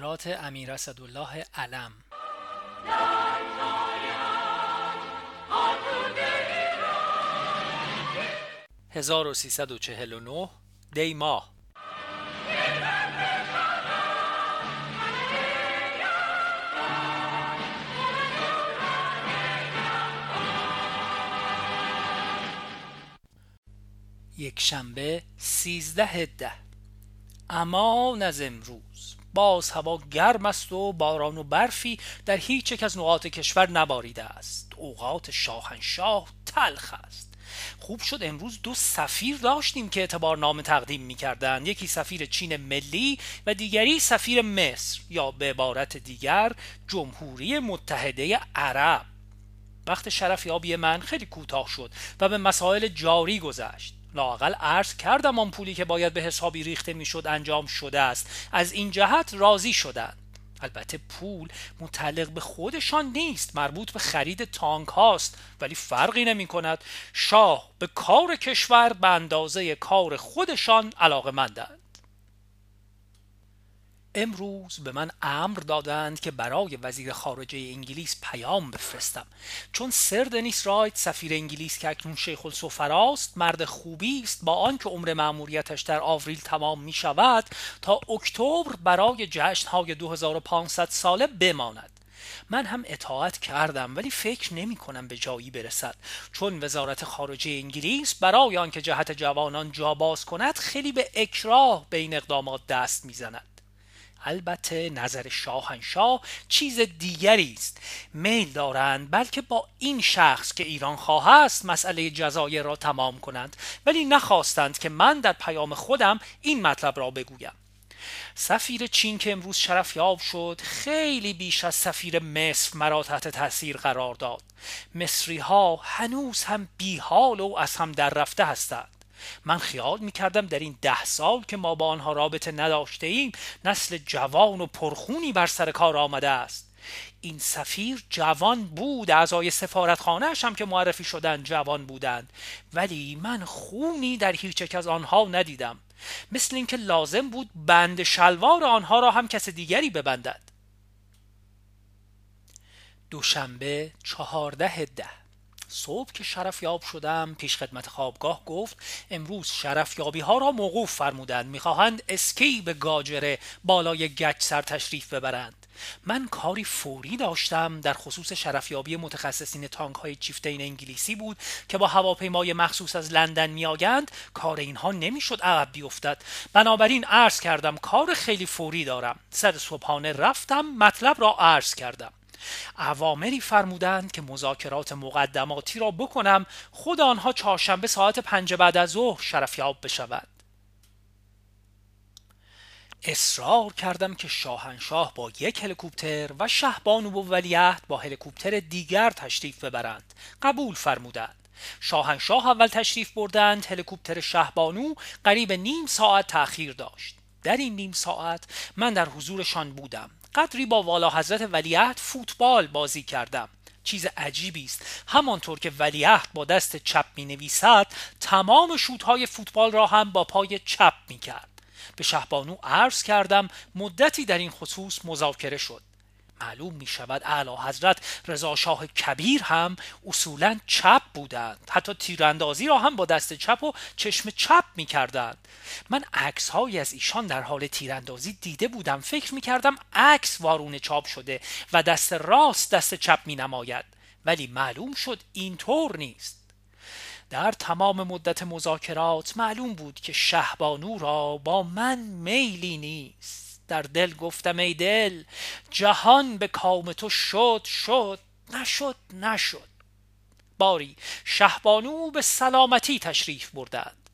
خاطرات امیر اسدالله علم. در 1349 دی ماه. یک شنبه 13/10. امان از امروز باز هوا گرم است و باران و برفی در هیچ یک از نقاط کشور نباریده است. اوقات شاهنشاه تلخ است. خوب شد امروز دو سفیر داشتیم که اعتبارنامه تقدیم می‌کردند، یکی سفیر چین ملی و دیگری سفیر مصر، یا به عبارت دیگر جمهوری متحده عرب. وقت شرفیابی من خیلی کوتاه شد و به مسائل جاری گذشت. لااقل عرض کردم آن پولی که باید به حسابی ریخته میشد انجام شده است. از این جهت راضی شدند. البته پول متعلق به خودشان نیست، مربوط به خرید تانک هاست، ولی فرقی نمی کند. شاه به کار کشور به اندازه کار خودشان علاقه‌مندند. امروز به من امر دادند که برای وزیر خارجه انگلیس پیام بفرستم، چون سر دنیس رایت سفیر انگلیس که اکنون شیخ السفرا است مرد خوبی است، با آنکه عمر مأموریتش در آوریل تمام می شود تا اکتبر برای جشن‌های 2500 ساله بماند. من هم اطاعت کردم، ولی فکر نمی کنم به جایی برسد، چون وزارت خارجه انگلیس برای آنکه جهت جوانان جا باز کند خیلی به اکراه به این اقدامات دست می زند. البته نظر شاهنشاه چیز دیگری است. میل دارند بلکه با این شخص که ایران خواه است مسئله جزایر را تمام کنند، ولی نخواستند که من در پیام خودم این مطلب را بگویم. سفیر چین که امروز شرفیاب شد خیلی بیش از سفیر مصر مرا تحت تاثیر قرار داد. مصری ها هنوز هم بی حال و از هم در رفته هستند. من خیال میکردم در این 10 سال که ما با آنها رابطه نداشته ایم نسل جوان و پرخونی بر سر کار آمده است. این سفیر جوان بود، اعضای سفارتخانه‌اش هم که معرفی شدند جوان بودند، ولی من خونی در هیچ یک از آنها ندیدم، مثل اینکه لازم بود بند شلوار آنها را هم کس دیگری ببندد. دوشنبه 14/10. صبح که شرفیاب شدم پیش خدمت خوابگاه گفت امروز شرفیابی ها را موقوف فرمودند، میخواهند اسکی به گاجره بالای گچ سر تشریف ببرند. من کاری فوری داشتم در خصوص شرفیابی متخصصین تانک های چیفتین انگلیسی بود که با هواپیمای مخصوص از لندن میآیند. کار اینها نمیشد عقب بیفتد، بنابراین عرض کردم کار خیلی فوری دارم. سر صبحانه رفتم مطلب را عرض کردم. اوامری فرمودند که مذاکرات مقدماتی را بکنم، خود آنها چهارشنبه ساعت 5 بعد از ظهر شرفیاب بشود. اصرار کردم که شاهنشاه با یک هلیکوپتر و شهبانو و ولیعهد با هلیکوپتر دیگر تشریف ببرند. قبول فرمودند. شاهنشاه اول تشریف بردند، هلیکوپتر شهبانو قریب نیم ساعت تأخیر داشت. در این نیم ساعت من در حضورشان بودم. قدری با والا حضرت ولیعهد فوتبال بازی کردم. چیز عجیبی است، همانطور که ولیعهد با دست چپ می نویسد تمام شوت‌های فوتبال را هم با پای چپ می کرد. به شهبانو عرض کردم مدتی در این خصوص مذاکره شد. معلوم می شود اعلی حضرت رضا شاه کبیر هم اصولاً چپ بودند، حتی تیراندازی را هم با دست چپ و چشم چپ می کردند. من عکس‌هایی از ایشان در حال تیراندازی دیده بودم، فکر می کردم عکس وارونه چاپ شده و دست راست دست چپ می نماید، ولی معلوم شد اینطور نیست. در تمام مدت مذاکرات معلوم بود که شهبانو را با من میلی نیست. در دل گفتم ای دل، جهان به کام تو شد، نشد. باری شهبانو به سلامتی تشریف بردند.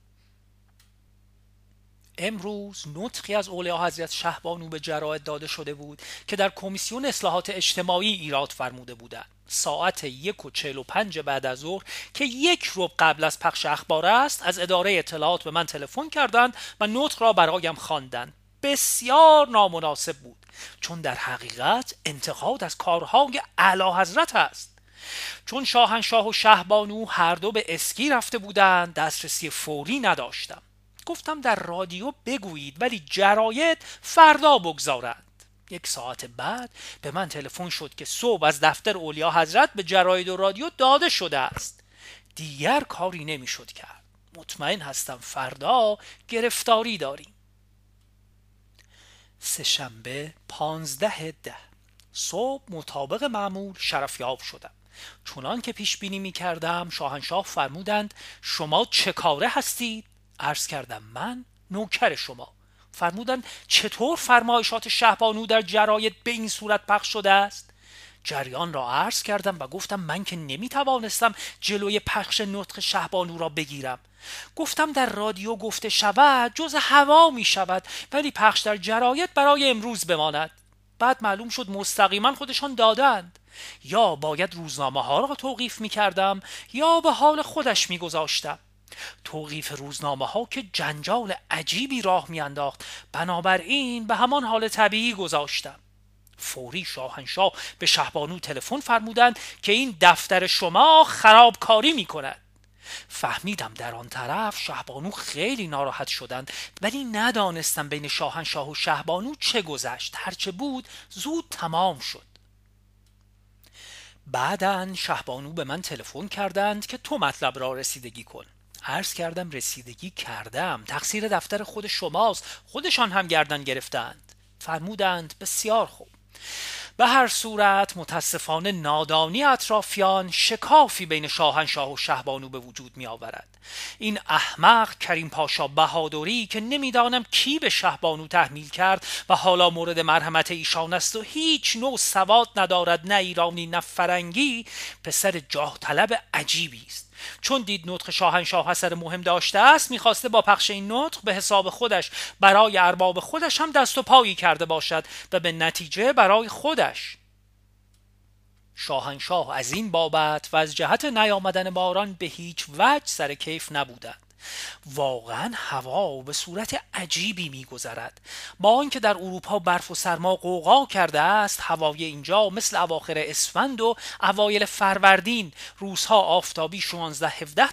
امروز نطقی از اعلیحضرت شهبانو به جرائد داده شده بود که در کمیسیون اصلاحات اجتماعی ایراد فرموده بودند. ساعت 1:45 بعد از ظهر که 1 ربع قبل از پخش اخبار است، از اداره اطلاعات به من تلفن کردند و نطق را برایم خواندند. بسیار نامناسب بود، چون در حقیقت انتقاد از کارهای اعلیحضرت است. چون شاهنشاه و شهبانو هر دو به اسکی رفته بودند دسترسی فوری نداشتم. گفتم در رادیو بگویید ولی جراید فردا بگذارند. یک ساعت بعد به من تلفن شد که صبح از دفتر اولیا حضرت به جراید و رادیو داده شده است. دیگر کاری نمیشد کرد. مطمئن هستم فردا گرفتاری داریم. سه‌شنبه 15/10 صبح مطابق معمول شرفیاب شدم. چونان که پیش بینی می کردم شاهنشاه فرمودند شما چه کاره هستید؟ عرض کردم من نوکر شما. فرمودند چطور فرمایشات شهبانو در جراید به این صورت پخش شده است؟ جریان را عرض کردم و گفتم من که نمی توانستم جلوی پخش نطق شهبانو را بگیرم. گفتم در رادیو گفته شود جز هوا می شود ولی پخش در جراید برای امروز بماند. بعد معلوم شد مستقیما خودشان دادند. یا باید روزنامه ها را توقیف می کردم یا به حال خودش می گذاشتم. توقیف روزنامه ها که جنجال عجیبی راه می انداخت، بنابراین به همان حال طبیعی گذاشتم. فوری شاهنشاه به شهبانو تلفن فرمودند که این دفتر شما خرابکاری می کند. فهمیدم در آن طرف شهبانو خیلی ناراحت شدند ولی ندانستم بین شاهنشاه و شهبانو چه گذشت. هرچه بود زود تمام شد. بعداً شهبانو به من تلفن کردند که تو مطلب را رسیدگی کن. عرض کردم رسیدگی کردم، تقصیر دفتر خود شماست، خودشان هم گردن گرفتند. فرمودند بسیار خوب. به هر صورت متاسفانه نادانی اطرافیان شکافی بین شاهنشاه و شهبانو به وجود می آورد. این احمق کریم پاشا بهادری که نمیدانم کی به شهبانو تحمیل کرد و حالا مورد مرحمت ایشان است و هیچ نوع سواد ندارد، نه ایرانی نه فرنگی، پسر جاه طلب عجیبی است. چون دید نطق شاهنشاه اثر مهم داشته است میخواسته با پخش این نطق به حساب خودش برای ارباب خودش هم دست و پایی کرده باشد و به نتیجه برای خودش. شاهنشاه از این بابت و از جهت نیامدن باران به هیچ وجه سر کیف نبودند. واقعا هوا به صورت عجیبی میگذرد. با آنکه در اروپا برف و سرما قوقا کرده است، هوای اینجا مثل اواخر اسفند و اوایل فروردین، روزها آفتابی 16-17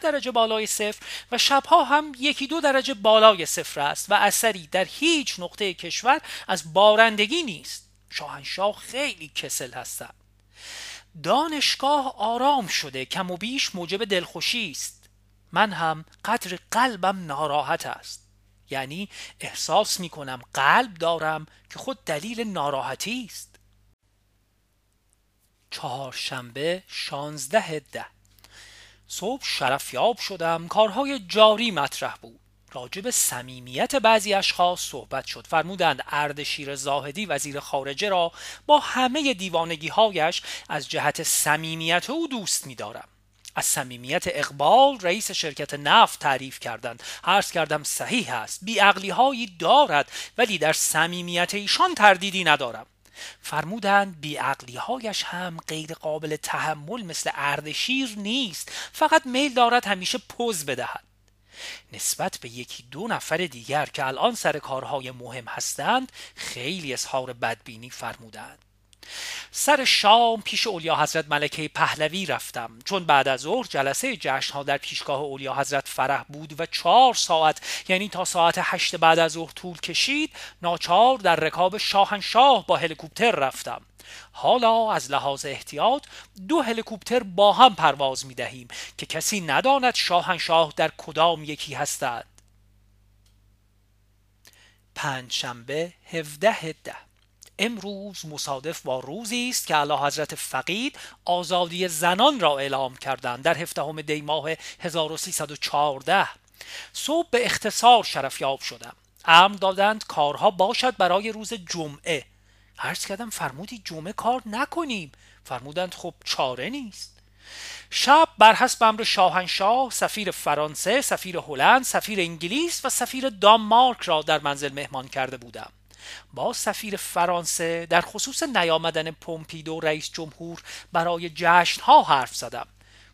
درجه بالای صفر و شبها هم 1-2 درجه بالای صفر است و اثری در هیچ نقطه کشور از بارندگی نیست. شاهنشاه خیلی کسل هستند. دانشگاه آرام شده کم و بیش موجب دلخوشی است. من هم قدر قلبم ناراحت است. یعنی احساس می کنم قلب دارم که خود دلیل ناراحتی است. 4 شنبه 16/10 صبح شرفیاب شدم. کارهای جاری مطرح بود. راجب صمیمیت بعضی اشخاص صحبت شد. فرمودند اردشیر زاهدی وزیر خارجه را با همه دیوانگی‌هایش از جهت صمیمیت او دوست می‌دارم. از صمیمیت اقبال رئیس شرکت نفت تعریف کردند. عرض کردم صحیح است، بی‌عقلی هایی دارد ولی در صمیمیت ایشان تردیدی ندارم. فرمودند بی‌عقلی هایش هم غیر قابل تحمل مثل اردشیر نیست، فقط میل دارد همیشه پوز بدهد. نسبت به 1-2 نفر دیگر که الان سر کارهای مهم هستند خیلی اظهار بدبینی فرمودند. سر شام پیش اولیا حضرت ملکه پهلوی رفتم. چون بعد از ظهر جلسه جشن‌ها در پیشگاه اولیا حضرت فرح بود و 4 ساعت یعنی تا ساعت 8 بعد از ظهر طول کشید، ناچار در رکاب شاهنشاه با هلیکوپتر رفتم. حالا از لحاظ احتیاط 2 هلیکوپتر با هم پرواز می‌دهیم که کسی نداند شاهنشاه در کدام یکی هستند. 5 شنبه 17/10 امروز مصادف با روزی است که اعلیحضرت فقید آزادی زنان را اعلام کردند در 17 دی ماه 1314. صبح به اختصار شرفیاب شدم. امر دادند کارها باشد برای روز جمعه. عرض کردم فرمودی جمعه کار نکنیم. فرمودند خب چاره نیست. شب بر حسب امر شاهنشاه سفیر فرانسه، سفیر هلند، سفیر انگلیس و سفیر دانمارک را در منزل مهمان کرده بودم. با سفیر فرانسه در خصوص نیامدن پومپیدو رئیس جمهور برای جشن‌ها حرف زدم.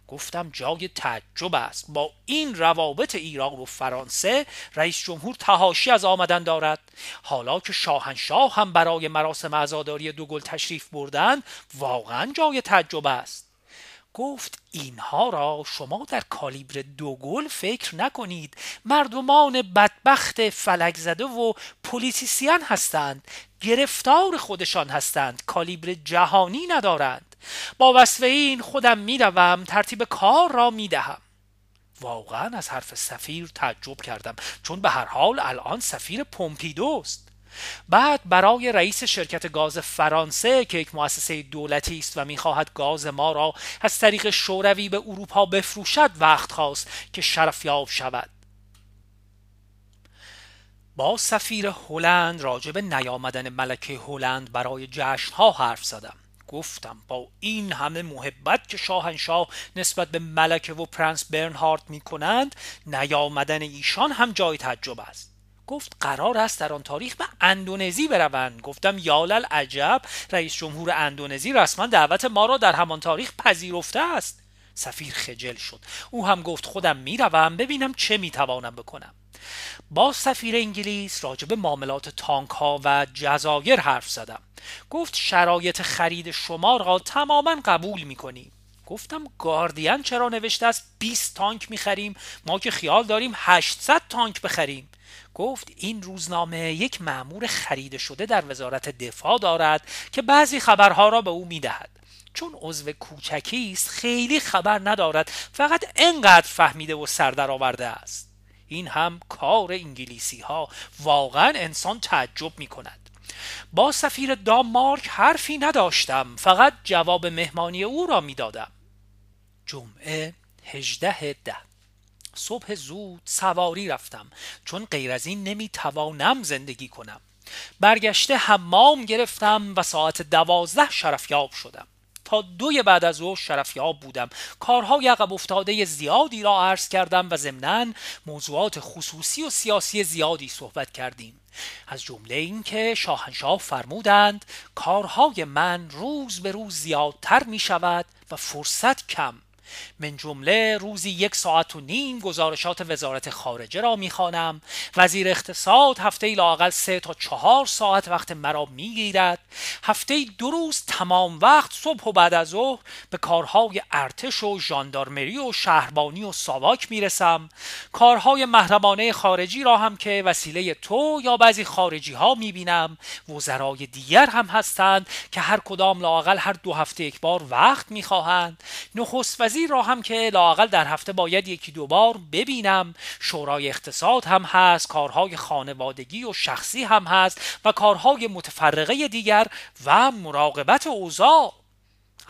گفتم جای تعجب است، با این روابط ایران و فرانسه رئیس جمهور تحاشی از آمدن دارد. حالا که شاهنشاه هم برای مراسم عزاداری 2 گل تشریف بردند واقعا جای تعجب است. گفت اینها را شما در کالیبر 2 گل فکر نکنید، مردمان بدبخت فلک زده و پلیتیسیان هستند، گرفتار خودشان هستند، کالیبر جهانی ندارند. با وصف این خودم میروم ترتیب کار را میدهم. واقعا از حرف سفیر تعجب کردم، چون به هر حال الان سفیر پومپیدوست. بعد برای رئیس شرکت گاز فرانسه که یک مؤسسه دولتی است و می‌خواهد گاز ما را از طریق شوروی به اروپا بفروشد وقت خواست که شرفیاب شود. با سفیر هلند راجب نیامدن ملکه هلند برای جشن‌ها حرف زدم. گفتم با این همه محبت که شاهنشاه نسبت به ملکه و پرنس برنهارد می‌کنند، نیامدن ایشان هم جای تعجب است. گفت قرار است در آن تاریخ به اندونزی بروند. گفتم یالل عجب، رئیس جمهور اندونزی رسما دعوت ما را در همان تاریخ پذیرفته است. سفیر خجل شد. او هم گفت خودم میروم ببینم چه میتوانم بکنم. با سفیر انگلیس راجب معاملات تانک ها و جزایر حرف زدم. گفت شرایط خرید شما را تماما قبول میکنیم. گفتم گاردین چرا نوشته است 20 تانک میخریم، ما که خیال داریم 800 تانک بخریم. گفت این روزنامه یک مأمور خریده شده در وزارت دفاع دارد که بعضی خبرها را به او میدهد. چون عضو کوچکی است خیلی خبر ندارد، فقط انقدر فهمیده و سر در آورده است. این هم کار انگلیسی ها، واقعا انسان تعجب می کند. با سفیر دانمارک حرفی نداشتم، فقط جواب مهمانی او را می دادم. جمعه 18/10 صبح زود سواری رفتم، چون غیر از این نمی توانم زندگی کنم. برگشته حمام گرفتم و ساعت 12 شرفیاب شدم. تا 2 بعد از ظهر شرفیاب بودم. کارهای عقب افتاده زیادی را عرض کردم و ضمناً موضوعات خصوصی و سیاسی زیادی صحبت کردیم، از جمله اینکه شاهنشاه فرمودند کارهای من روز به روز زیادتر می شود و فرصت کم، من جمله روزی 1.5 ساعت گزارشات وزارت خارجه را میخوانم، وزیر اقتصاد هفته‌ای لااقل 3 تا 4 ساعت وقت مرا میگیرد، هفته‌ای 2 روز تمام وقت صبح و بعد از ظهر به کارهای ارتش و ژاندارمری و شهربانی و ساواک میرسم، کارهای محرمانه خارجی را هم که وسیله تو یا بعضی خارجی ها میبینم، وزرای دیگر هم هستند که هر کدام لااقل هر 2 هفته یک بار وقت میخواهند، نخست وزیر را هم که لااقل در هفته باید 1-2 بار ببینم، شورای اقتصاد هم هست، کارهای خانوادگی و شخصی هم هست و کارهای متفرقه دیگر و مراقبت اوضاع.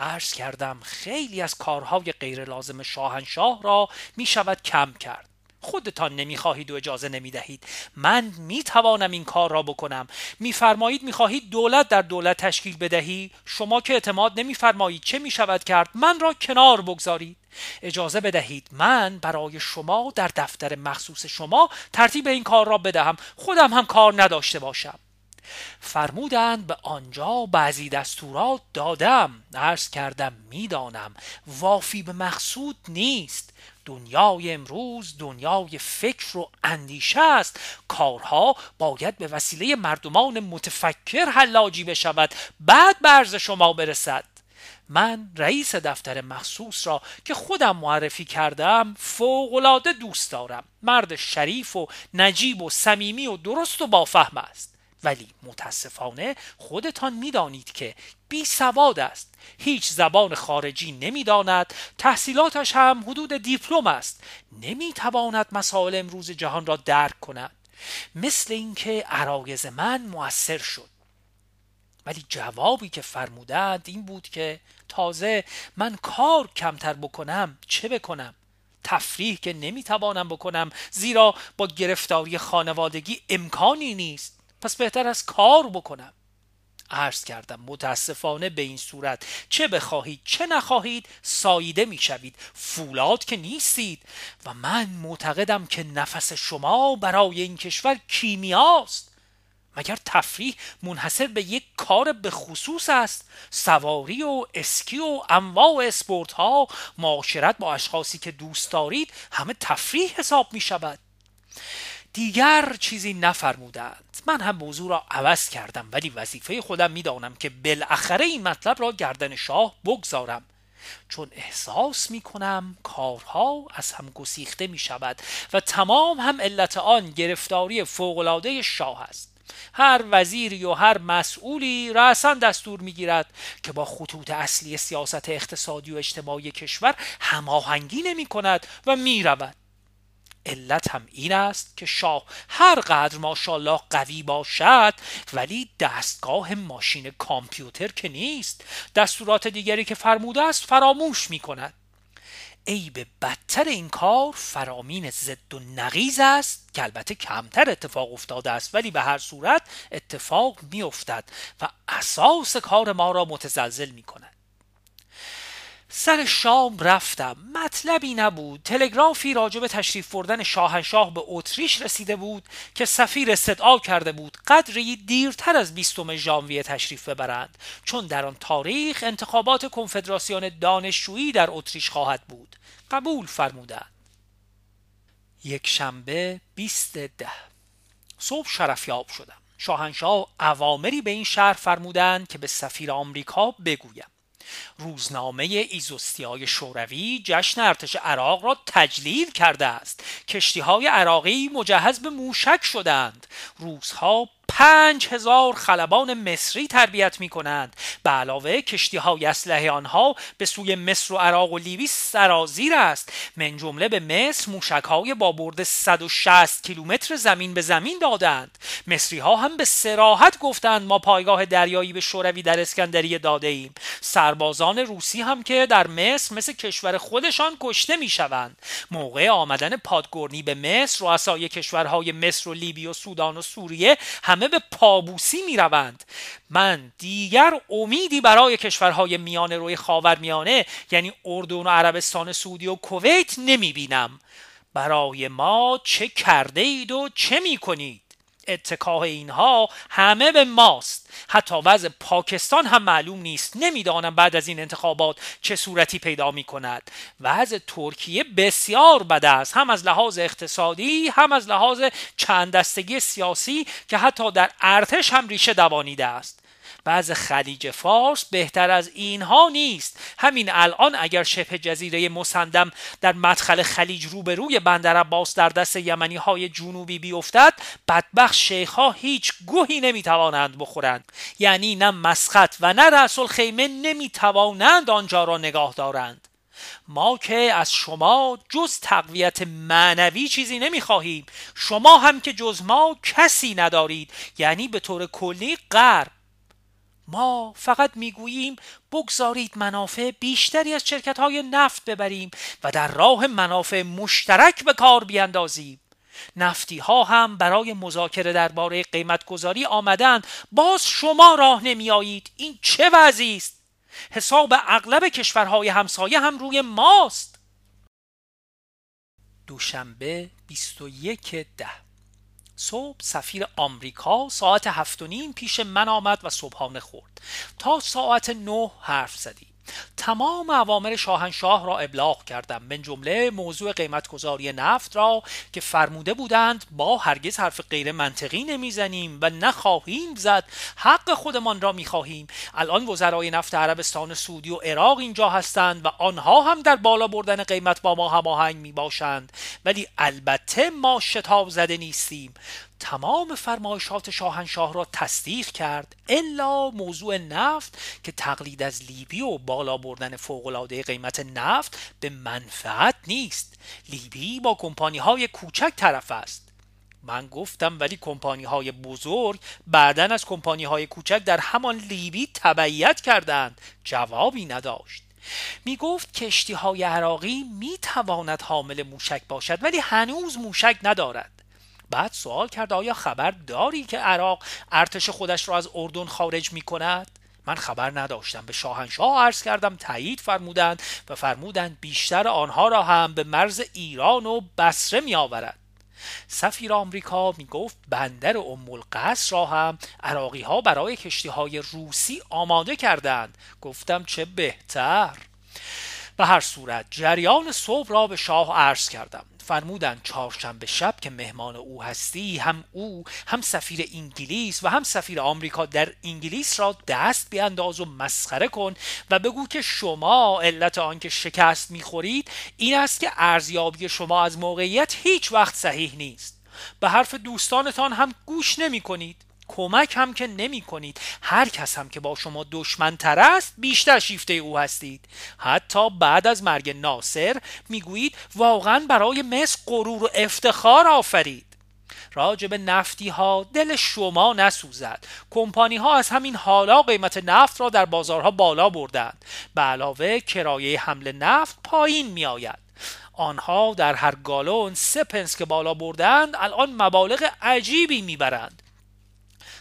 عرض کردم خیلی از کارهای غیر لازم شاهنشاه را می شود کم کرد. خودتان نمیخواهید و اجازه نمیدهید. من میتوانم این کار را بکنم. میفرمایید میخواهید دولت در دولت تشکیل بدهی، شما که اعتماد نمیفرمایید چه میشود کرد؟ من را کنار بگذارید، اجازه بدهید من برای شما در دفتر مخصوص شما ترتیب این کار را بدهم، خودم هم کار نداشته باشم. فرمودند به آنجا بعضی دستورات دادم. عرض کردم میدانم وافی به مقصود نیست، دنیای امروز دنیای فکر و اندیشه است، کارها باید به وسیله مردمان متفکر حلاجی بشود بعد به عرض شما برسد. من رئیس دفتر مخصوص را که خودم معرفی کردم فوق‌العاده دوست دارم، مرد شریف و نجیب و صمیمی و درست و بافهم است، ولی متاسفانه خودتان میدانید که بی سواد است، هیچ زبان خارجی نمیداند، تحصیلاتش هم حدود دیپلم است، نمیتواند مسائل امروز جهان را درک کند. مثل اینکه عرایض من مؤثر شد، ولی جوابی که فرمودند این بود که تازه من کار کمتر بکنم چه بکنم؟ تفریح که نمیتوانم بکنم، زیرا با گرفتاری خانوادگی امکانی نیست، پس بهتر از کار بکنم. عرض کردم متاسفانه به این صورت چه بخواهید چه نخواهید ساییده می شوید، فولاد که نیستید و من معتقدم که نفس شما برای این کشور کیمیاست. مگر تفریح منحصر به یک کار به خصوص است؟ سواری و اسکی و انواع اسپورت ها، معاشرت با اشخاصی که دوست دارید، همه تفریح حساب می شود. دیگر چیزی نفرمودند. من هم موضوع را عوض کردم، ولی وظیفه خودم میدانم که بالاخره این مطلب را گردن شاه بگذارم. چون احساس می کنم کارها از هم گسیخته می شود و تمام هم علت آن گرفتاری فوق‌العاده شاه است. هر وزیری و هر مسئولی رأساً دستور می‌گیرد که با خطوط اصلی سیاست اقتصادی و اجتماعی کشور هماهنگی نمی‌کند و می‌رود. علت هم این است که شاه هر قدر ماشاءالله قوی باشد ولی دستگاه ماشین کامپیوتر که نیست، دستورات دیگری که فرموده است فراموش می‌کند. عیب بدتر این کار فرامین ضد و نقیض است که البته کمتر اتفاق افتاده است ولی به هر صورت اتفاق می افتد و اساس کار ما را متزلزل می کند. سر شام رفتم، مطلبی نبود. تلگرافی راجب تشریف بردن شاهنشاه به اتریش رسیده بود که سفیر استدعا کرده بود قدری دیرتر از 20 ژانویه تشریف ببرند، چون در آن تاریخ انتخابات کنفدراسیون دانشجویی در اتریش خواهد بود. قبول فرمودند. یک شنبه 20 دی صبح شرفیاب شدم. شاهنشاه اوامری به این شهر فرمودند که به سفیر آمریکا بگویم. روزنامه ایزوستیای شوروی جشن ارتش عراق را تجلیل کرده است. کشتی‌های عراقی مجهز به موشک شدند. روزها 5000 خلبان مصری تربیت می‌کنند. به علاوه کشتی‌های اسلحه آنها به سوی مصر و عراق و لیبی سرازیر است. من جمله به مصر موشک‌های با برد 160 کیلومتر زمین به زمین دادند. مصری‌ها هم به صراحت گفتند ما پایگاه دریایی به شوروی در اسکندریه داده ایم. سربازان روسی هم که در مصر مثل کشور خودشان کشته می‌شوند. موقع آمدن پادگورنی به مصر رؤسای کشورهای مصر و لیبی و سودان و سوریه همه به پابوسی می روند. من دیگر امیدی برای کشورهای میانه روی خاورمیانه یعنی اردن و عربستان سعودی و کویت نمی بینم. برای ما چه کرده اید و چه می کنید؟ اتکاه اینها همه به ماست. حتی وضع پاکستان هم معلوم نیست. نمیدانم بعد از این انتخابات چه صورتی پیدا می کند. وضع ترکیه بسیار بد است، هم از لحاظ اقتصادی هم از لحاظ چند دستگی سیاسی که حتی در ارتش هم ریشه دوانیده است. وضع خلیج فارس بهتر از اینها نیست. همین الان اگر شبه جزیره مسندم در مدخل خلیج روبروی بندر عباس در دست یمنی های جنوبی بیفتد، بدبخت شیخ ها هیچ گوهی نمیتوانند بخورند. یعنی نه مسقط و نه رأس الخیمه نمیتوانند آنجا را نگاه دارند. ما که از شما جز تقویت معنوی چیزی نمیخواهیم. شما هم که جز ما کسی ندارید، یعنی به طور کلی غرب. ما فقط میگوییم بگذارید منافع بیشتری از شرکت‌های نفت ببریم و در راه منافع مشترک به کار بیندازیم. نفتی‌ها هم برای مذاکره درباره قیمت‌گذاری آمدند، باز شما راه نمی‌آیید. این چه وضعی است؟ حساب اغلب کشورهای همسایه هم روی ماست. دوشنبه 21 دی صبح سفیر آمریکا ساعت 7:30 پیش من آمد و صبحانه خورد. تا ساعت 9 حرف زدیم. تمام اوامر شاهنشاه را ابلاغ کردم، من جمله موضوع قیمت‌گذاری نفت را که فرموده بودند با هرگز حرف غیر منطقی نمیزنیم و نخواهیم زد، حق خودمان را میخواهیم. الان وزرای نفت عربستان سعودی و عراق اینجا هستند و آنها هم در بالا بردن قیمت با ما هماهنگ میباشند، ولی البته ما شتاب زده نیستیم. تمام فرمایشات شاهنشاه را تصدیق کرد الا موضوع نفت که تقلید از لیبی و بالا بردن فوق‌العاده قیمت نفت به منفعت نیست. لیبی با کمپانی‌های کوچک طرف است. من گفتم ولی کمپانی‌های بزرگ بعداً از کمپانی‌های کوچک در همان لیبی تبعیت کردند. جوابی نداشت. می گفت کشتی‌های عراقی می تواند حامل موشک باشد ولی هنوز موشک ندارد. بعد سوال کرد آیا خبر داری که عراق ارتش خودش را از اردن خارج می کند؟ من خبر نداشتم. به شاهنشاه عرض کردم، تایید فرمودند و فرمودند بیشتر آنها را هم به مرز ایران و بصره می آورد. سفیر آمریکا می گفت بندر ام القصر را هم عراقی ها برای کشتی های روسی آماده کردند. گفتم چه بهتر. به هر صورت جریان صبح را به شاه عرض کردم. فرمودند چهارشنبه شب که مهمان او هستی، هم او هم سفیر انگلیس و هم سفیر آمریکا در انگلیس را دست بیانداز و مسخره کن و بگو که شما علت آنکه شکست میخورید این است که ارزیابی شما از موقعیت هیچ وقت صحیح نیست. به حرف دوستانتان هم گوش نمی کنید، کمک هم که نمی کنید. هر کس هم که با شما دشمن تر است بیشتر شیفته او هستید. حتی بعد از مرگ ناصر می گویید واقعا برای مصر غرور و افتخار آفرید. راجب نفتی ها دل شما نسوزد. کمپانی ها از همین حالا قیمت نفت را در بازارها بالا بردند. به علاوه کرایه حمل نفت پایین می آید. آنها در هر گالون 3 پنس که بالا بردند الان مبالغ عجیبی می برند.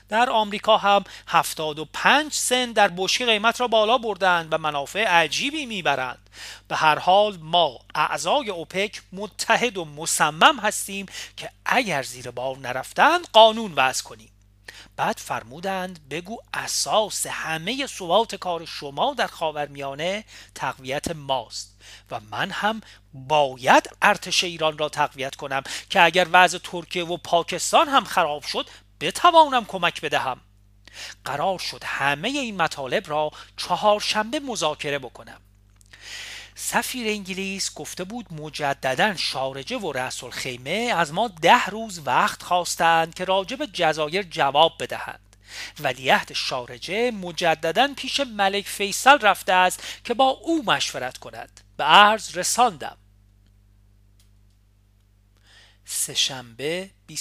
در آمریکا هم 75 سنت در بشکه قیمت را بالا بردند و منافع عجیبی میبرند. به هر حال ما اعضای اوپک متحد و مصمم هستیم که اگر زیر بار نرفتند قانون وضع کنیم. بعد فرمودند بگو اساس همه ثبات کار شما در خاورمیانه تقویت ماست و من هم باید ارتش ایران را تقویت کنم که اگر وضع ترکیه و پاکستان هم خراب شد بتوانم کمک بدهم. قرار شد همه این مطالب را چهارشنبه مذاکره بکنم. سفیر انگلیس گفته بود مجدداً شارجه و رأس الخیمه از ما 10 روز وقت خواستند که راجب جزایر جواب بدهند. ولیعهد شارجه مجدداً پیش ملک فیصل رفته است که با او مشورت کند. به عرض رساندم. سه‌شنبه 22/10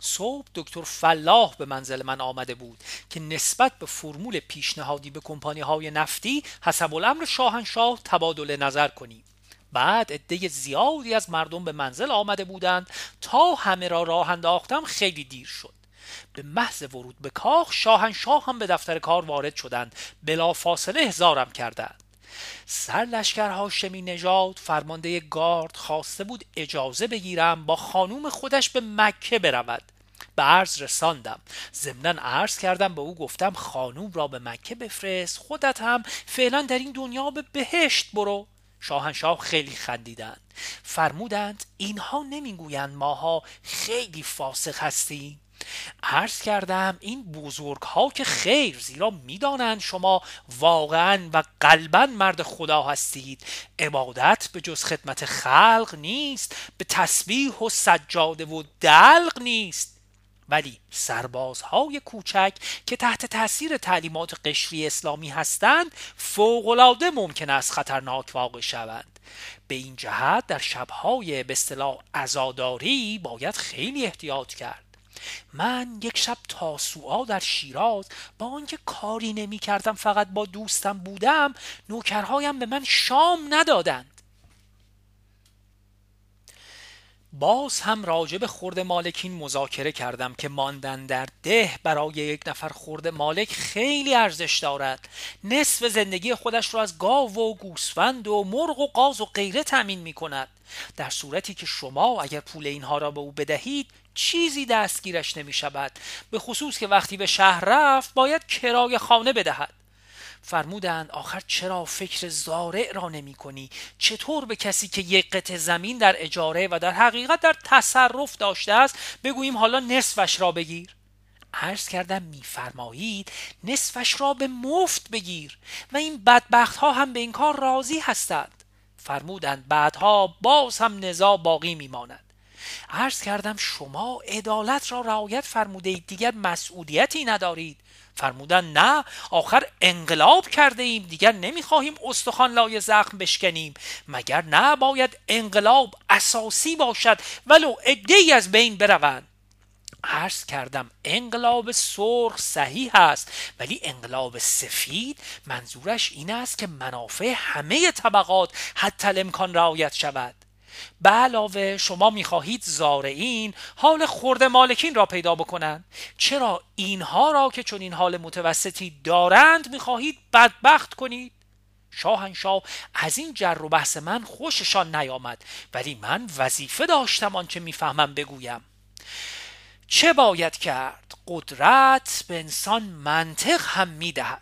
صبح دکتر فلاح به منزل من آمده بود که نسبت به فرمول پیشنهادی به کمپانی های نفتی حسب الامر شاهنشاه تبادل نظر کنیم. بعد عده زیادی از مردم به منزل آمده بودند. تا همه را راه انداختم خیلی دیر شد. به محض ورود به کاخ شاهنشاه هم به دفتر کار وارد شدند. بلافاصله احضارم کردند. سرلشکر هاشمی نژاد فرمانده گارد خواسته بود اجازه بگیرم با خانوم خودش به مکه برود. به عرض رساندم. ضمناً عرض کردم به او گفتم خانوم را به مکه بفرست، خودت هم فعلا در این دنیا به بهشت برو. شاهنشاه خیلی خندیدند. فرمودند اینها نمیگویند ماها خیلی فاسق هستیم؟ عرض کردم این بزرگ ها که خیر، زیرا میدانند شما واقعا و قلبا مرد خدا هستید. عبادت به جز خدمت خلق نیست، به تسبیح و سجاده و دلق نیست. ولی سربازهای کوچک که تحت تاثیر تعلیمات قشری اسلامی هستند فوق‌العاده ممکن است خطرناک واقع شوند. به این جهت در شبهای به اصطلاح عزاداری باید خیلی احتیاط کرد. من یک شب تاسوعا در شیراز با آنکه کاری نمی کردم فقط با دوستم بودم، نوکرهایم به من شام ندادند. باز هم راجب خرد مالکین مذاکره کردم که ماندن در ده برای یک نفر خرد مالک خیلی ارزش دارد. نصف زندگی خودش را از گاو و گوسفند و مرغ و قاز و غیره تامین می کند. در صورتی که شما اگر پول اینها را به او بدهید چیزی دستگیرش نمی شود، به خصوص که وقتی به شهر رفت باید کرای خانه بدهد. فرمودند آخر چرا فکر زارع را نمی کنی؟ چطور به کسی که یک قطع زمین در اجاره و در حقیقت در تصرف داشته است بگوییم حالا نصفش را بگیر؟ عرض کردم میفرمایید نصفش را به مفت بگیر و این بدبخت ها هم به این کار راضی هستند. فرمودند بعدها باز هم نزاع باقی میماند. عرض کردم شما عدالت را رعایت فرموده اید، دیگر مسئولیتی ندارید. فرمودند نه، آخر انقلاب کرده ایم، دیگر نمیخواهیم استخوان لای زخم بشکنیم، مگر نه باید انقلاب اساسی باشد ولو عده‌ای از بین بروند. عرض کردم انقلاب سرخ صحیح است، ولی انقلاب سفید منظورش این است که منافع همه طبقات حتی الامکان رعایت شود. به علاوه شما میخواهید زارعین حال خرده مالکین را پیدا بکنند، چرا اینها را که چون این حال متوسطی دارند میخواهید بدبخت کنید؟ شاهنشاه از این جر و بحث من خوششان نیامد، ولی من وظیفه داشتم آنچه میفهمم بگویم. چه باید کرد؟ قدرت به انسان منطق هم میدهد.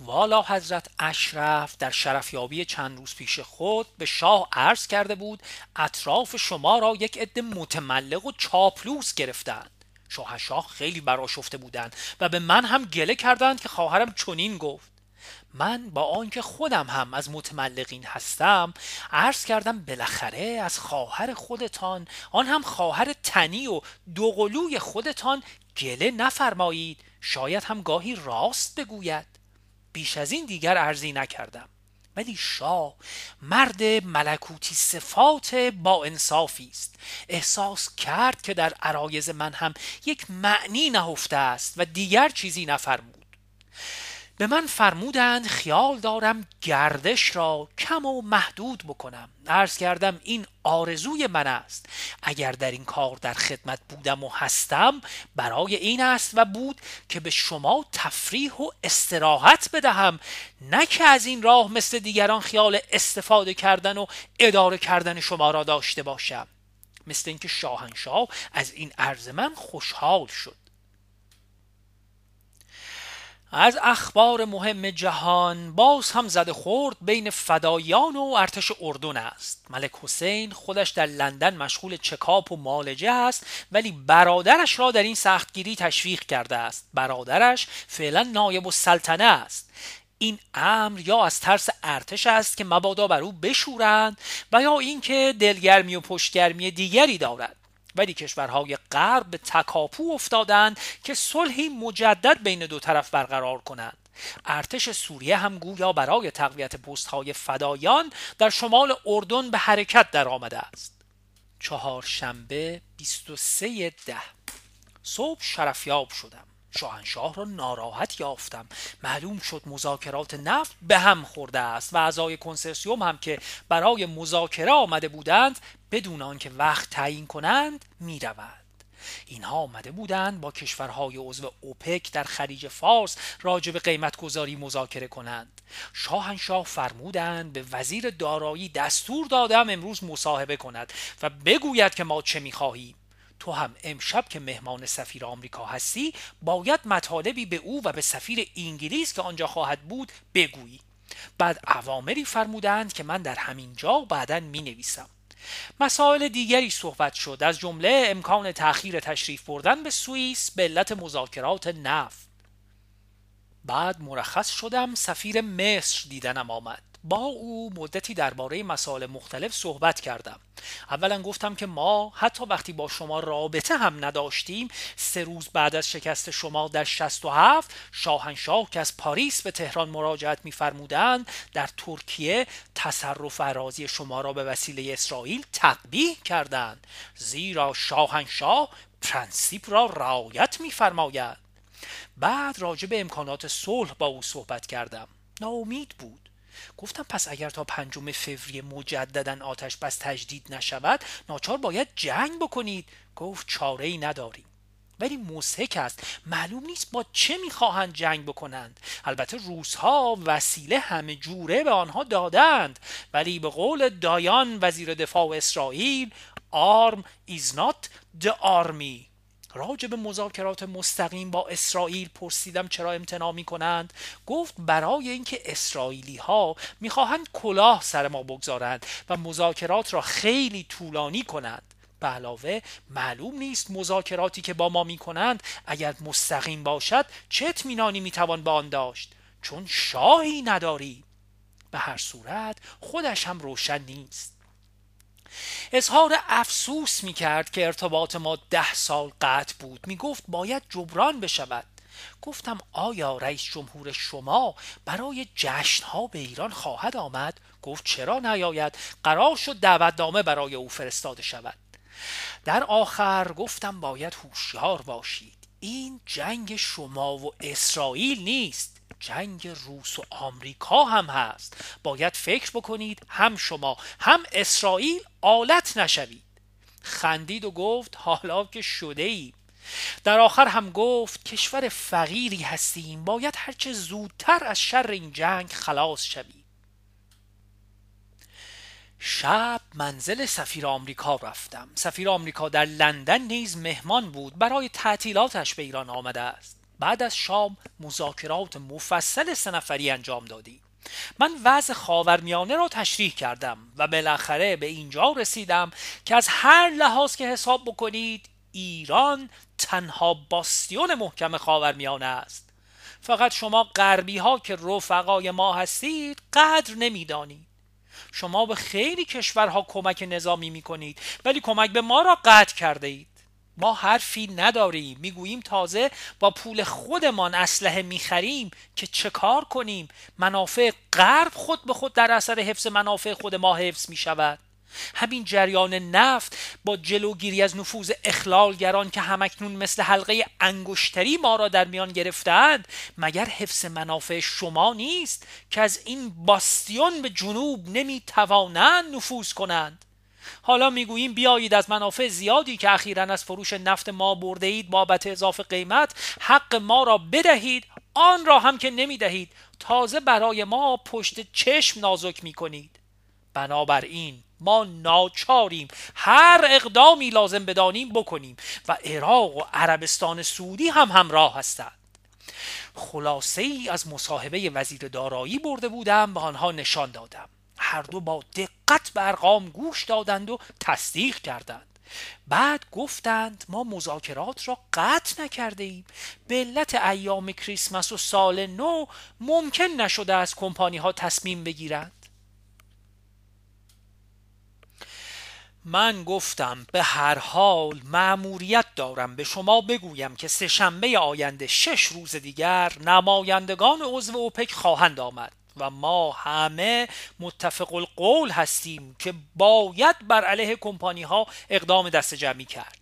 والا حضرت اشرف در شرفیابی چند روز پیش خود به شاه عرض کرده بود اطراف شما را یک عده متملق و چاپلوس گرفتند. شاه خیلی برآشفته بودند و به من هم گله کردند که خواهرم چنین گفت. من با آنکه خودم هم از متملقین هستم عرض کردم بالاخره از خواهر خودتان، آن هم خواهر تنی و دوقلوی خودتان، گله نفرمایید، شاید هم گاهی راست بگوید. بیش از این دیگر عرضی نکردم. ولی شاه مرد ملکوتی صفات با انصافی است. احساس کرد که در عرایز من هم یک معنی نهفته است و دیگر چیزی نفرمود. به من فرمودند خیال دارم گردش را کم و محدود بکنم. عرض کردم این آرزوی من است. اگر در این کار در خدمت بودم و هستم برای این است و بود که به شما تفریح و استراحت بدهم، نه که از این راه مثل دیگران خیال استفاده کردن و اداره کردن شما را داشته باشم. مثل اینکه شاهنشاه از این عرض من خوشحال شد. از اخبار مهم جهان باز هم زده خورد بین فدایان و ارتش اردن است. ملک حسین خودش در لندن مشغول چکاپ و معالجه است، ولی برادرش را در این سختگیری تشویق کرده است. برادرش فعلا نایب السلطنه است. این امر یا از ترس ارتش است که مبادا بر او بشورند و یا اینکه دلگرمی و پشتگرمی دیگری دارد. ولی کشورهای غرب به تکاپو افتادند که صلحی مجدد بین دو طرف برقرار کنند. ارتش سوریه هم گویا برای تقویت پست‌های فدایان در شمال اردن به حرکت درآمده است. چهارشنبه 23/10 صبح شرفیاب شدم. شاهنشاه را ناراحت یافتم. معلوم شد مذاکرات نفت به هم خورده است و اعضای کنسرسیوم هم که برای مذاکره آمده بودند بدون آنکه وقت تعیین کنند میروند. اینها آمده بودند با کشورهای عضو اوپک در خلیج فارس راجع به قیمت گذاری مذاکره کنند. شاهنشاه فرمودند به وزیر دارایی دستور دادم امروز مصاحبه کند و بگوید که ما چه میخواهیم. تو هم امشب که مهمان سفیر آمریکا هستی باید مطالبی به او و به سفیر انگلیس که آنجا خواهد بود بگویی. بعد اوامری فرمودند که من در همین جا بعداً می نویسم. مسائل دیگری صحبت شد، از جمله امکان تأخیر تشریف بردن به سوئیس به علت مذاکرات نفت. بعد مرخص شدم. سفیر مصر دیدنم آمد. با او مدتی درباره مسائل مختلف صحبت کردم. اولا گفتم که ما حتی وقتی با شما رابطه هم نداشتیم 3 روز بعد از شکست شما در 67 شاهنشاه که از پاریس به تهران مراجعت می‌فرمودند در ترکیه تصرف اراضی شما را به وسیله اسرائیل تقبیح کردند، زیرا شاهنشاه پرنسیپ را رعایت می‌فرماید. بعد راجع به امکانات صلح با او صحبت کردم. ناامید بود. گفتم پس اگر تا 5 فوریه مجدداً آتش بس تجدید نشود ناچار باید جنگ بکنید. گفت چاره‌ای نداریم. ولی مضحک است، معلوم نیست با چه میخواهند جنگ بکنند. البته روسها وسیله همه جوره به آنها دادند، ولی به قول دایان وزیر دفاع اسرائیل arm is not the army. راجب مذاکرات مستقیم با اسرائیل پرسیدم چرا امتناع می کنند. گفت برای اینکه اسرائیلی ها می خواهند کلاه سر ما بگذارند و مذاکرات را خیلی طولانی کنند. به علاوه معلوم نیست مذاکراتی که با ما می کنند اگر مستقیم باشد چه اطمینانی می توان به آن داشت، چون شاهی نداری. به هر صورت خودش هم روشن نیست. اظهار افسوس می کرد که ارتباط ما 10 سال قطع بود. می گفت باید جبران بشود. گفتم آیا رئیس جمهور شما برای جشنها به ایران خواهد آمد؟ گفت چرا نیاید، قرار شد دعوتنامه برای او فرستاده شود. در آخر گفتم باید هوشیار باشید، این جنگ شما و اسرائیل نیست، جنگ روس و آمریکا هم هست. باید فکر بکنید هم شما هم اسرائیل آلت نشوید. خندید و گفت حالا که شده ایم. در آخر هم گفت کشور فقیری هستیم، باید هرچه زودتر از شر این جنگ خلاص شوید. شب منزل سفیر آمریکا رفتم. سفیر آمریکا در لندن نیز مهمان بود، برای تعطیلاتش به ایران آمده است. بعد از شام مذاکرات مفصل سنفری انجام دادیم. من وضع خاورمیانه را تشریح کردم و بالاخره به اینجا رسیدم که از هر لحاظ که حساب بکنید ایران تنها باستیون محکم خاورمیانه است. فقط شما غربی ها که رفقای ما هستید قدر نمیدانید. شما به خیلی کشورها کمک نظامی میکنید ولی کمک به ما را قطع کرده اید. ما حرفی نداریم، میگوییم تازه با پول خودمان اسلحه میخریم که چه کار کنیم؟ منافع غرب خود به خود در اثر حفظ منافع خود ما حفظ میشود. همین جریان نفت با جلوگیری از نفوذ اخلالگران که همکنون مثل حلقه انگشتری ما را در میان گرفتند، مگر حفظ منافع شما نیست که از این باستیون به جنوب نمیتوانند نفوذ کنند؟ حالا میگوییم بیایید از منافع زیادی که اخیراً از فروش نفت ما برده اید بابت اضافه قیمت حق ما را بدهید، آن را هم که نمیدهید، تازه برای ما پشت چشم نازک میکنید. بنابراین ما ناچاریم هر اقدامی لازم بدانیم بکنیم و عراق و عربستان سعودی هم همراه هستند. خلاصه ای از مصاحبه وزیر دارایی برده بودم به آنها نشان دادم. هر دو با دقت به ارقام گوش دادند و تصدیق کردند. بعد گفتند ما مذاکرات را قطع نکرده ایم. به علت ایام کریسمس و سال نو ممکن نشده از کمپانی ها تصمیم بگیرند. من گفتم به هر حال مأموریت دارم به شما بگویم که سه‌شنبه آینده 6 روز دیگر نمایندگان عضو اوپک خواهند آمد و ما همه متفق القول هستیم که باید بر علیه کمپانی ها اقدام دست جمعی کرد.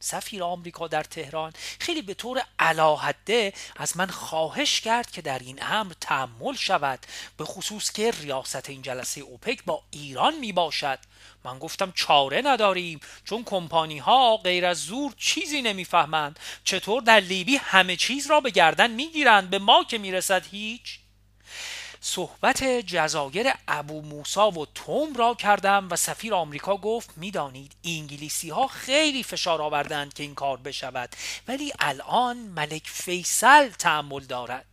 سفیر آمریکا در تهران خیلی به طور علاحده از من خواهش کرد که در این امر تأمل شود، به خصوص که ریاست این جلسه اوپک با ایران می باشد. من گفتم چاره نداریم، چون کمپانی ها غیر از زور چیزی نمی فهمند. چطور در لیبی همه چیز را به گردن می گیرند، به ما که می رسد هیچ؟ صحبت جزایر ابو موسی و توم را کردم و سفیر آمریکا گفت میدانید انگلیسی ها خیلی فشار آوردند که این کار بشود، ولی الان ملک فیصل تأمل دارد.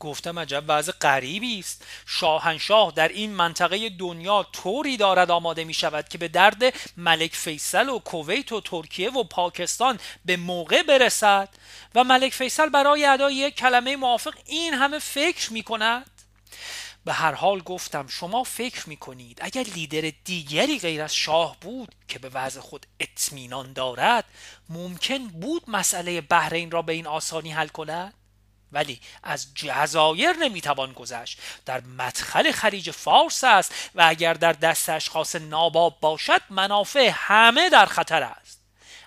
گفتم عجب وضع غریبی است، شاهنشاه در این منطقه دنیا طوری دارد آماده می شود که به درد ملک فیصل و کویت و ترکیه و پاکستان به موقع برسد و ملک فیصل برای ادای یک کلمه موافق این همه فکر می کند. به هر حال گفتم شما فکر می کنید اگر لیدر دیگری غیر از شاه بود که به وضع خود اطمینان دارد ممکن بود مسئله بحرین را به این آسانی حل کند؟ ولی از جزایر نمیتوان گذشت، در مدخل خلیج فارس است و اگر در دست اشخاص ناباب باشد منافع همه در خطر است.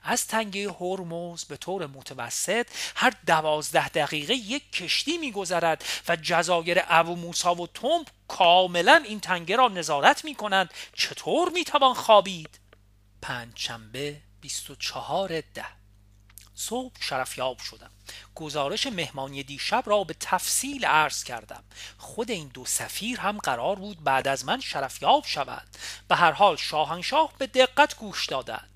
از تنگه هرمز به طور متوسط هر 12 دقیقه یک کشتی میگذرد و جزایر ابو موسی و توم کاملا این تنگه را نظارت میکنند. چطور میتوان خوابید؟ پنجشنبه 24/10 صبح شرفیاب شدم. گزارش مهمانی دیشب را به تفصیل عرض کردم. خود این دو سفیر هم قرار بود بعد از من شرفیاب شوند. به هر حال شاهنشاه به دقت گوش دادند.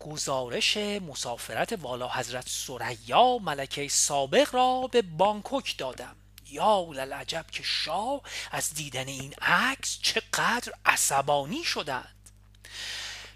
گزارش مسافرت والا حضرت ثریا ملکه سابق را به بانکوک دادم. یا للعجب که شاه از دیدن این عکس چقدر عصبانی شدند.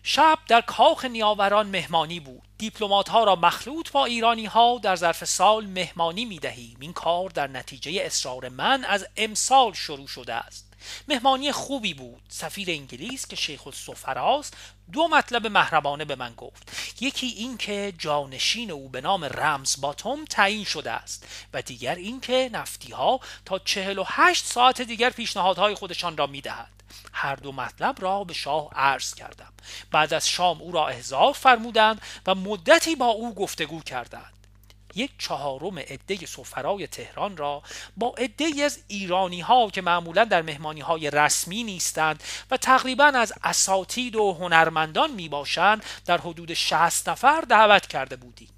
شب در کاخ نیاوران مهمانی بود. دیپلمات ها را مخلوط با ایرانی ها در ظرف سال مهمانی می دهیم. این کار در نتیجه اصرار من از امسال شروع شده است. مهمانی خوبی بود. سفیر انگلیس که شیخ السفراست 2 مطلب محرمانه به من گفت. یکی این که جانشین او به نام رمز باتوم تعیین شده است و دیگر این که نفتی ها تا 48 ساعت دیگر پیشنهادهای خودشان را می دهند. هر 2 مطلب را به شاه عرض کردم. بعد از شام او را احضار فرمودند و مدتی با او گفتگو کردند. 1/4 عده سفرای تهران را با عده از ایرانی ها که معمولا در مهمانی های رسمی نیستند و تقریبا از اساتید و هنرمندان می باشند در حدود 60 نفر دعوت کرده بودیم.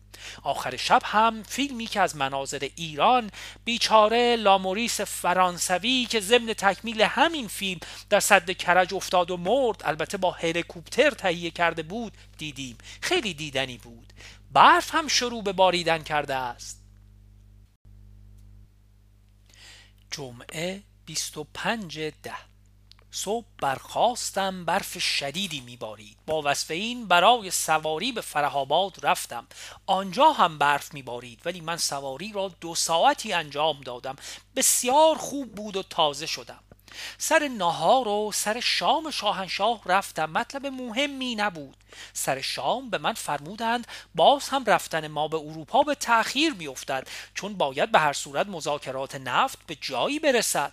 آخر شب هم فیلمی که از مناظر ایران بیچاره لاموریس فرانسوی که ضمن تکمیل همین فیلم در سد کرج افتاد و مرد، البته با هلیکوپتر تهیه کرده بود، دیدیم. خیلی دیدنی بود. برف هم شروع به باریدن کرده است. جمعه 25 ده. صبح برخاستم، برف شدیدی میبارید. با وصف این برای سواری به فره‌آباد رفتم. آنجا هم برف میبارید، ولی من سواری را 2 ساعتی انجام دادم. بسیار خوب بود و تازه شدم. سر نهار و سر شام شاهنشاه رفتم. مطلب مهمی نبود. سر شام به من فرمودند باز هم رفتن ما به اروپا به تأخیر میافتد، چون باید به هر صورت مذاکرات نفت به جایی برسد.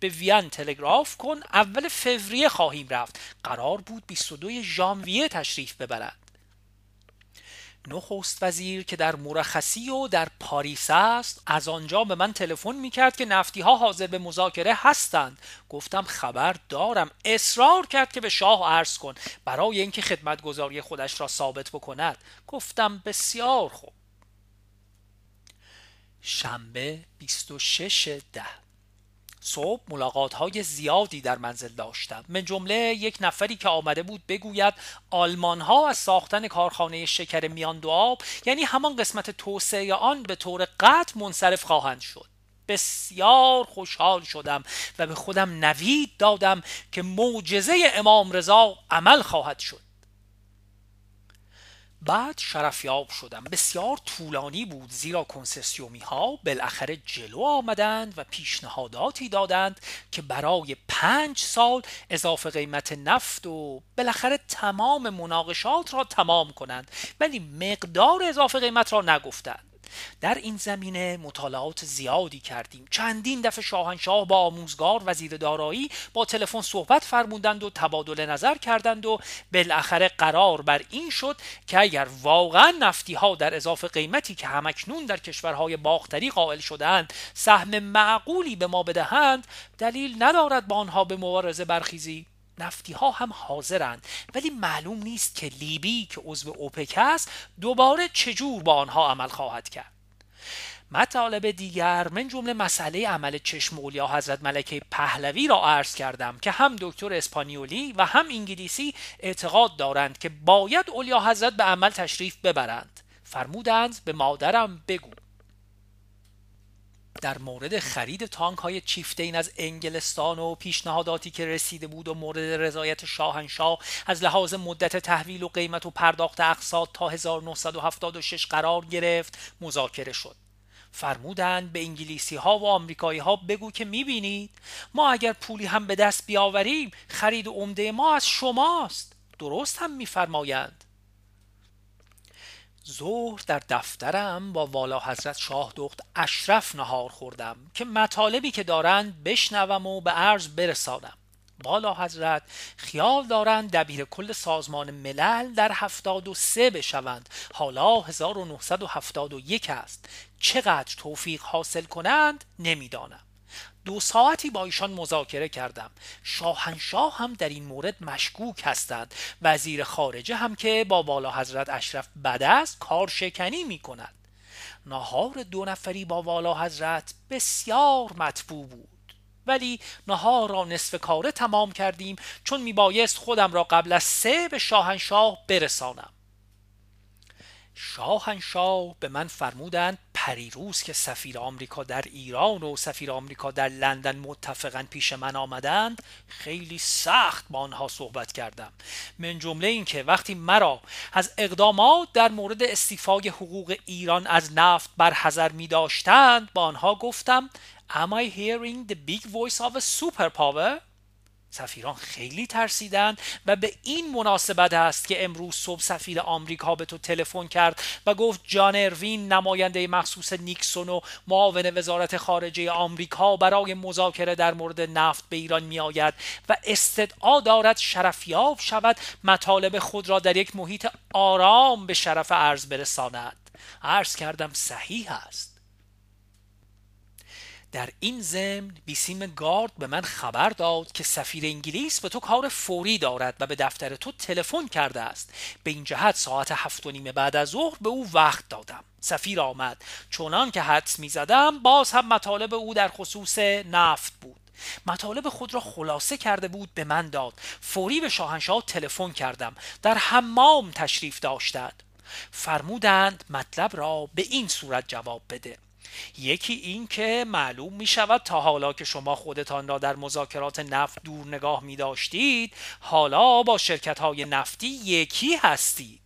به وین تلگراف کن، اول فوریه خواهیم رفت. قرار بود 22 ژانویه تشریف ببرند. نخست وزیر که در مرخصی و در پاریس است، از آنجا به من تلفن میکرد که نفتی ها حاضر به مذاکره هستند. گفتم خبر دارم. اصرار کرد که به شاه عرض کن، برای اینکه خدمتگزاری خودش را ثابت بکند. گفتم بسیار خوب. شنبه 26 ده. صبح ملاقات‌های زیادی در منزل داشتم، من جمله یک نفری که آمده بود بگوید آلمان‌ها از ساختن کارخانه شکر میاندوآب، یعنی همان قسمت توسعه آن، به طور قطع منصرف خواهند شد. بسیار خوشحال شدم و به خودم نوید دادم که معجزه امام رضا عمل خواهد شد. بعد شرفیاب شدم. بسیار طولانی بود، زیرا کنسسیومی ها بالاخره جلو آمدند و پیشنهاداتی دادند که برای 5 سال اضافه قیمت نفت و بالاخره تمام مناقشات را تمام کنند، ولی مقدار اضافه قیمت را نگفتند. در این زمینه مطالعات زیادی کردیم. چندین دفعه شاهنشاه با آموزگار وزیر دارایی با تلفن صحبت فرمودند و تبادل نظر کردند و بالاخره قرار بر این شد که اگر واقعا نفتی ها در اضافه قیمتی که همکنون در کشورهای باختری قائل شدند سهم معقولی به ما بدهند، دلیل ندارد با آنها به مبارزه برخیزی. نفتی ها هم حاضرند، ولی معلوم نیست که لیبی که عضو اوپک است دوباره چجور با آنها عمل خواهد کرد. مطالب دیگر من جمله مسئله عمل چشم اولیا حضرت ملکه پهلوی را عرض کردم که هم دکتر اسپانیولی و هم انگلیسی اعتقاد دارند که باید اولیا حضرت به عمل تشریف ببرند. فرمودند به مادرم بگو. در مورد خرید تانک های چیفتین از انگلستان و پیشنهاداتی که رسیده بود و مورد رضایت شاهنشاه از لحاظ مدت تحویل و قیمت و پرداخت اقساط تا 1976 قرار گرفت، مذاکره شد. فرمودند به انگلیسی ها و آمریکایی ها بگو که میبینید ما اگر پولی هم به دست بیاوریم خرید عمده ما از شماست. درست هم میفرمایند. ظهر در دفترم با والا حضرت شاه دخت اشرف نهار خوردم که مطالبی که دارند بشنوم و به عرض برسانم. والا حضرت خیال دارند دبیر کل سازمان ملل در 73 بشوند. حالا 1971 است. چقدر توفیق حاصل کنند نمیدانم. 2 ساعتی با ایشان مذاکره کردم. شاهنشاه هم در این مورد مشکوک هستند. وزیر خارجه هم که با والا حضرت اشرف بد است کارشکنی می کند. نهار 2 نفری با والا حضرت بسیار مطبوع بود، ولی نهار را نصف کاره تمام کردیم، چون می بایست خودم را قبل از 3 به شاهنشاه برسانم. شاهنشاه به من فرمودند پریروز که سفیر آمریکا در ایران و سفیر آمریکا در لندن متفقاً پیش من آمدند، خیلی سخت با آنها صحبت کردم. من جمله این که وقتی مرا از اقدامات در مورد استیفای حقوق ایران از نفت برحذر می داشتند، با آنها گفتم Am I hearing the big voice of a superpower؟ سفیران خیلی ترسیدند و به این مناسبت است که امروز صبح سفیر آمریکا به تو تلفن کرد و گفت جان اروین نماینده مخصوص نیکسون و معاون وزارت خارجه آمریکا برای مذاکره در مورد نفت به ایران می آید و استدعا دارد شرفیاب شود مطالب خود را در یک محیط آرام به شرف عرض برساند. عرض کردم صحیح است. در این ضمن بیسیم گارد به من خبر داد که سفیر انگلیس به تو کار فوری دارد و به دفتر تو تلفن کرده است. به این جهت ساعت 7:30 بعد از ظهر به او وقت دادم. سفیر آمد. چنان که حدس می زدم باز هم مطالب او در خصوص نفت بود. مطالب خود را خلاصه کرده بود به من داد. فوری به شاهنشاه تلفن کردم. در حمام تشریف داشتند. فرمودند مطلب را به این صورت جواب بده. یکی این که معلوم می شود تا حالا که شما خودتان را در مذاکرات نفت دور نگاه می داشتید، حالا با شرکت‌های نفتی یکی هستید.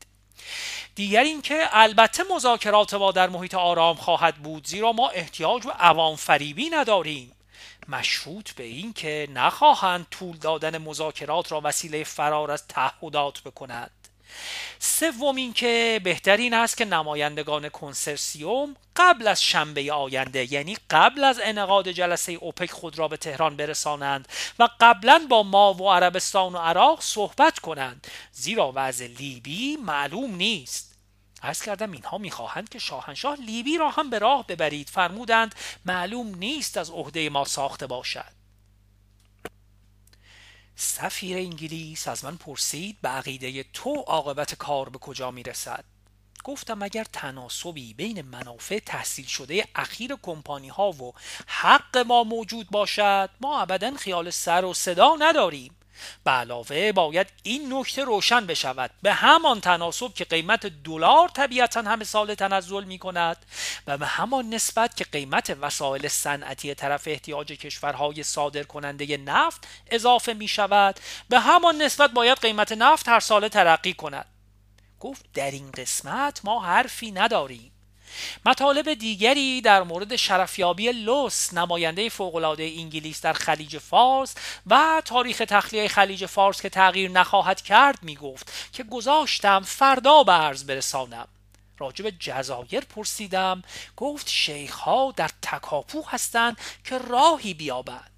دیگر اینکه البته مذاکرات ما در محیط آرام خواهد بود، زیرا ما احتیاج به عوام فریبی نداریم، مشروط به این که نخواهند طول دادن مذاکرات را وسیله فرار از تعهدات بکند. سوم اینکه بهتر این است که نمایندگان کنسرسیوم قبل از شنبه آینده، یعنی قبل از انعقاد جلسه اوپک، خود را به تهران برسانند و قبلا با ما و عربستان و عراق صحبت کنند، زیرا وضع لیبی معلوم نیست. عرض کردم اینها میخواهند که شاهنشاه لیبی را هم به راه ببرید. فرمودند معلوم نیست از عهده ما ساخته باشد. سفیر انگلیس از من پرسید به عقیده تو عاقبت کار به کجا میرسد؟ گفتم اگر تناسبی بین منافع تحصیل شده اخیر کمپانی ها و حق ما موجود باشد، ما ابدا خیال سر و صدا نداریم. به علاوه باید این نکته روشن بشود، به همان تناسب که قیمت دلار طبیعتاً همه سال تنزل می کند و به همان نسبت که قیمت وسایل صنعتی طرف احتیاج کشورهای صادر کننده نفت اضافه می شود، به همان نسبت باید قیمت نفت هر سال ترقی کند. گفت در این قسمت ما حرفی نداریم. مطالب دیگری در مورد شرفیابی لوس، نماینده فوق‌العاده انگلیس در خلیج فارس، و تاریخ تخلیه خلیج فارس که تغییر نخواهد کرد میگفت که گذاشتم فردا به عرض برسانم. راجب جزایر پرسیدم، گفت شیخ ها در تکاپو هستند که راهی بیابند.